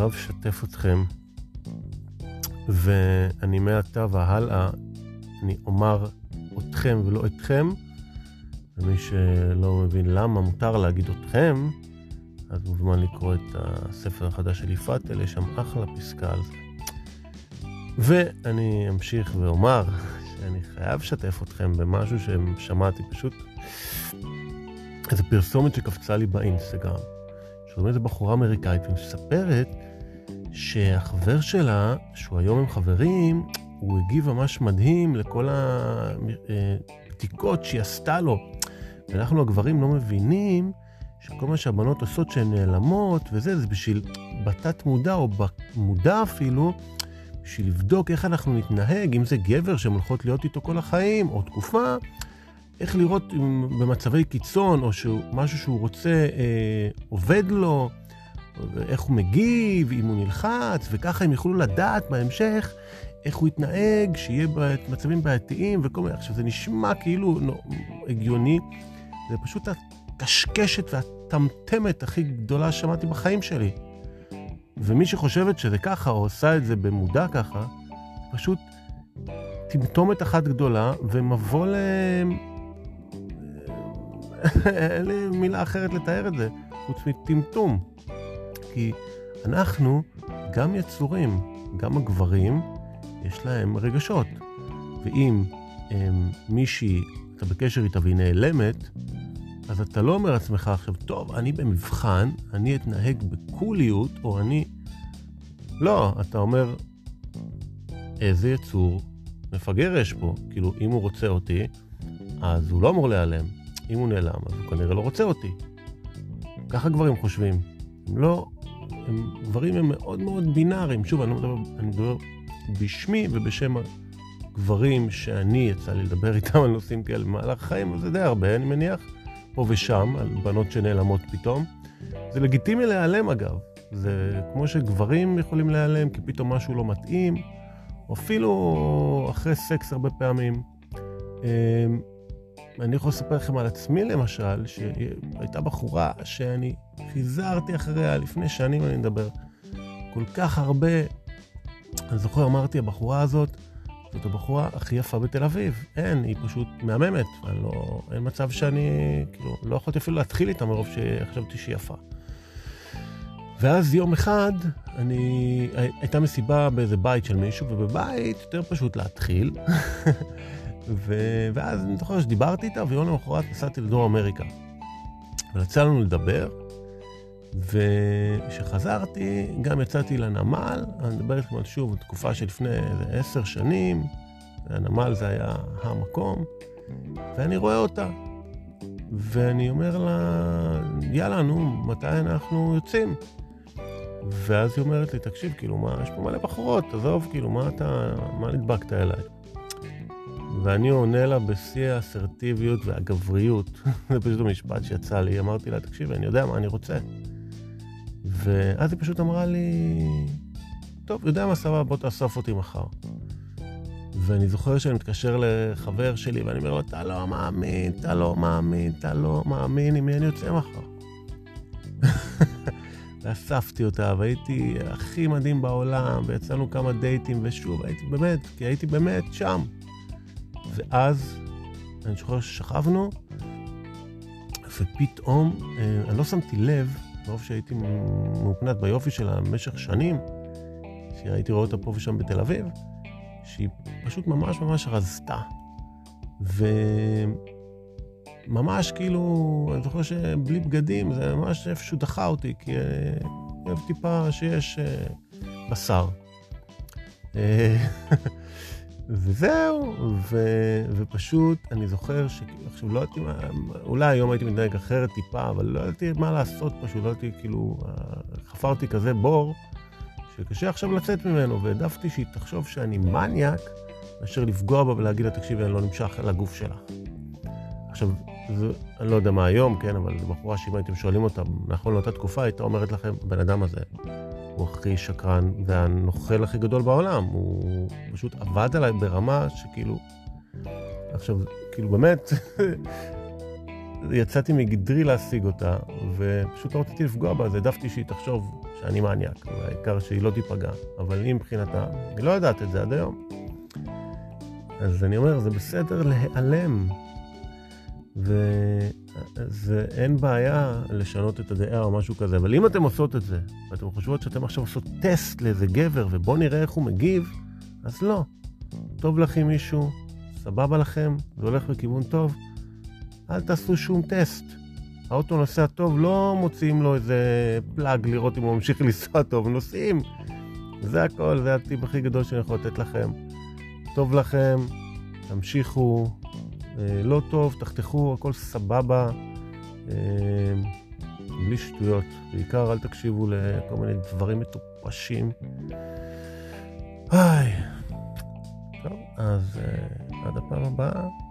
חייב לשתף אתכם, ואני מעתה והלאה, אני אומר אתכם ולא אתכם, ומי שלא מבין למה מותר להגיד אתכם, אז מוזמן לקרוא את הספר החדש של יפעת, אלה שם אחלה פסקה על זה. ואני אמשיך ואומר שאני חייב לשתף אתכם במשהו ששמעתי, פשוט איזו פרסומת שקפצה לי באינסטגרם, שזו איזו בחורה אמריקאית, ומספרת שהחבר שלה, שהוא היום עם חברים, הוא הגיב ממש מדהים לכל הבדיקות שהיא עשתה לו, ואנחנו הגברים לא מבינים שכל מה שהבנות עושות שהן נעלמות וזה, זה בשביל בתת מודע או במודע אפילו, בשביל לבדוק איך אנחנו נתנהג, אם זה גבר שמלכות להיות איתו כל החיים או תקופה, איך לראות במצבי קיצון או משהו שהוא רוצה עובד לו, איך הוא מגיב, אם הוא נלחץ, וככה הם יוכלו לדעת בהמשך איך הוא יתנהג, שיהיה במצבים בעייתיים וכל מיני. עכשיו זה נשמע כאילו הגיוני, זה פשוט הקשקשת והטמטמת הכי גדולה שמעתי בחיים שלי. ומי שחושבת שזה ככה או עושה את זה במודע ככה, פשוט טמטומת אחת גדולה ומבוא אין לי מילה אחרת לתאר את זה, חוץ מטמטום. כי אנחנו גם יצורים, גם הגברים, יש להם רגשות. ואם מישהי, אתה בקשר איתה והיא נעלמת, אז אתה לא אומר עצמך עכשיו, טוב, אני במבחן, אני אתנהג בקוליות, או אני... לא, אתה אומר, איזה יצור מפגר יש פה. כאילו, אם הוא רוצה אותי, אז הוא לא אמור להיעלם. אם הוא נעלם, אז הוא כנראה לא רוצה אותי. ככה גברים חושבים. הם לא... גברים הם מאוד מאוד בינאריים. שוב, אני מדבר בשמי ובשם הגברים שאני יצא לי לדבר איתם על נושאים כאלה במהלך חיים, וזה די הרבה, אני מניח. פה ושם, על בנות שנעלמות פתאום. זה לגיטימי להיעלם אגב. זה כמו שגברים יכולים להיעלם, כי פתאום משהו לא מתאים, או אפילו אחרי סקס הרבה פעמים. אני יכול לספר לכם על עצמי למשל, שהייתה בחורה שאני חיזרתי אחריה, לפני שנים אני מדבר כל כך הרבה, אני זוכר אמרתי, הבחורה הזאת, זאת הבחורה הכי יפה בתל אביב, היא פשוט מהממת, לא, אין מצב שאני כאילו, לא יכולתי אפילו להתחיל איתה מרוב שחשבתי שהיא יפה. ואז יום אחד, הייתה מסיבה באיזה בית של מישהו, ובבית יותר פשוט להתחיל, ואז אני זוכר שדיברתי איתה, ויום למחרת נסעתי לדרום אמריקה. ולצא לנו לדבר, וכשחזרתי, גם יצאתי לנמל, אני מדבר איתכם על שוב, תקופה שלפני 10 שנים, הנמל זה היה המקום, ואני רואה אותה. ואני אומר לה, יאללה, נו, מתי אנחנו יוצאים? ואז היא אומרת לי, תקשיב, כאילו, מה, יש פה מלא בחורות, עזוב, כאילו, מה נדבקת אליי? ואני עונה לה בשיא האסרטיביות והגבריות. זה פשוט המשפט שיצא לי. אמרתי לה, תקשיב, אני יודע מה אני רוצה. ואז היא פשוט אמרה לי, טוב, יודע מה סבא, בוא תאסוף אותי מחר. ואני זוכר שאני מתקשר לחבר שלי, ואני אומר לו, אתה לא מאמין, עם מי אני יוצא מחר. ואספתי אותה, והייתי הכי מדהים בעולם, ויצאנו כמה דייטים, ושוב, הייתי באמת שם. ואז אני זוכר ששכבנו, ופתאום, אני לא שמתי לב, ברוב שהייתי מאופנת ביופי שלה במשך שנים, שהייתי רואה אותה פה ושם בתל אביב, שהיא פשוט ממש רזתה. וממש כאילו, אני זוכר שבלי בגדים, זה ממש איפשהו דחה אותי, כי אוהב טיפה שיש בשר. וזהו, ופשוט אני זוכר שעכשיו לא הייתי, אולי היום הייתי מדייק אחרת טיפה, אבל לא הייתי מה לעשות פשוט, לא הייתי כאילו, חפרתי כזה בור, שקשה עכשיו לצאת ממנו, והעדפתי שהיא תחשוב שאני מניאק, מאשר לפגוע בה ולהגיד לה, תקשיבי, אני לא נמשך לגוף שלך. עכשיו, אני לא יודע מה היום, כן, אבל בחורה שאם הייתם שואלים אותה, נכון לאותה תקופה, הייתה אומרת לכם, הבן אדם הזה, הוא הכי שקרן והנוכל הכי גדול בעולם, הוא פשוט עבד עליי ברמה שכאילו, עכשיו, כאילו באמת, יצאתי מגדרי להשיג אותה, ופשוט לא רציתי לפגוע בה, אז העדפתי שהיא תחשוב שאני מעניאק, והעיקר שהיא לא תיפגע, אבל היא מבחינתה, היא לא יודעת את זה עד היום. אז אני אומר, זה בסדר להיעלם, ואין בעיה לשנות את הדעה או משהו כזה, אבל אם אתם עושות את זה, ואתם חושבות שאתם עכשיו עושות טסט לאיזה גבר, ובוא נראה איך הוא מגיב, אז לא. טוב לכם מישהו, סבבה לכם, זה הולך בכיוון טוב, אל תעשו שום טסט. האוטו נוסע טוב, לא מוצאים לו איזה פלאג לראות אם הוא ממשיך לנסוע טוב, נוסעים. זה הכל, זה הטיפ הכי גדול שאני יכול לתת לכם. טוב לכם, תמשיכו, לא טוב, תחתכו, הכל סבבה, בלי שטויות. בעיקר אל תקשיבו לכל מיני דברים מטופשים. אז עד הפעם הבאה.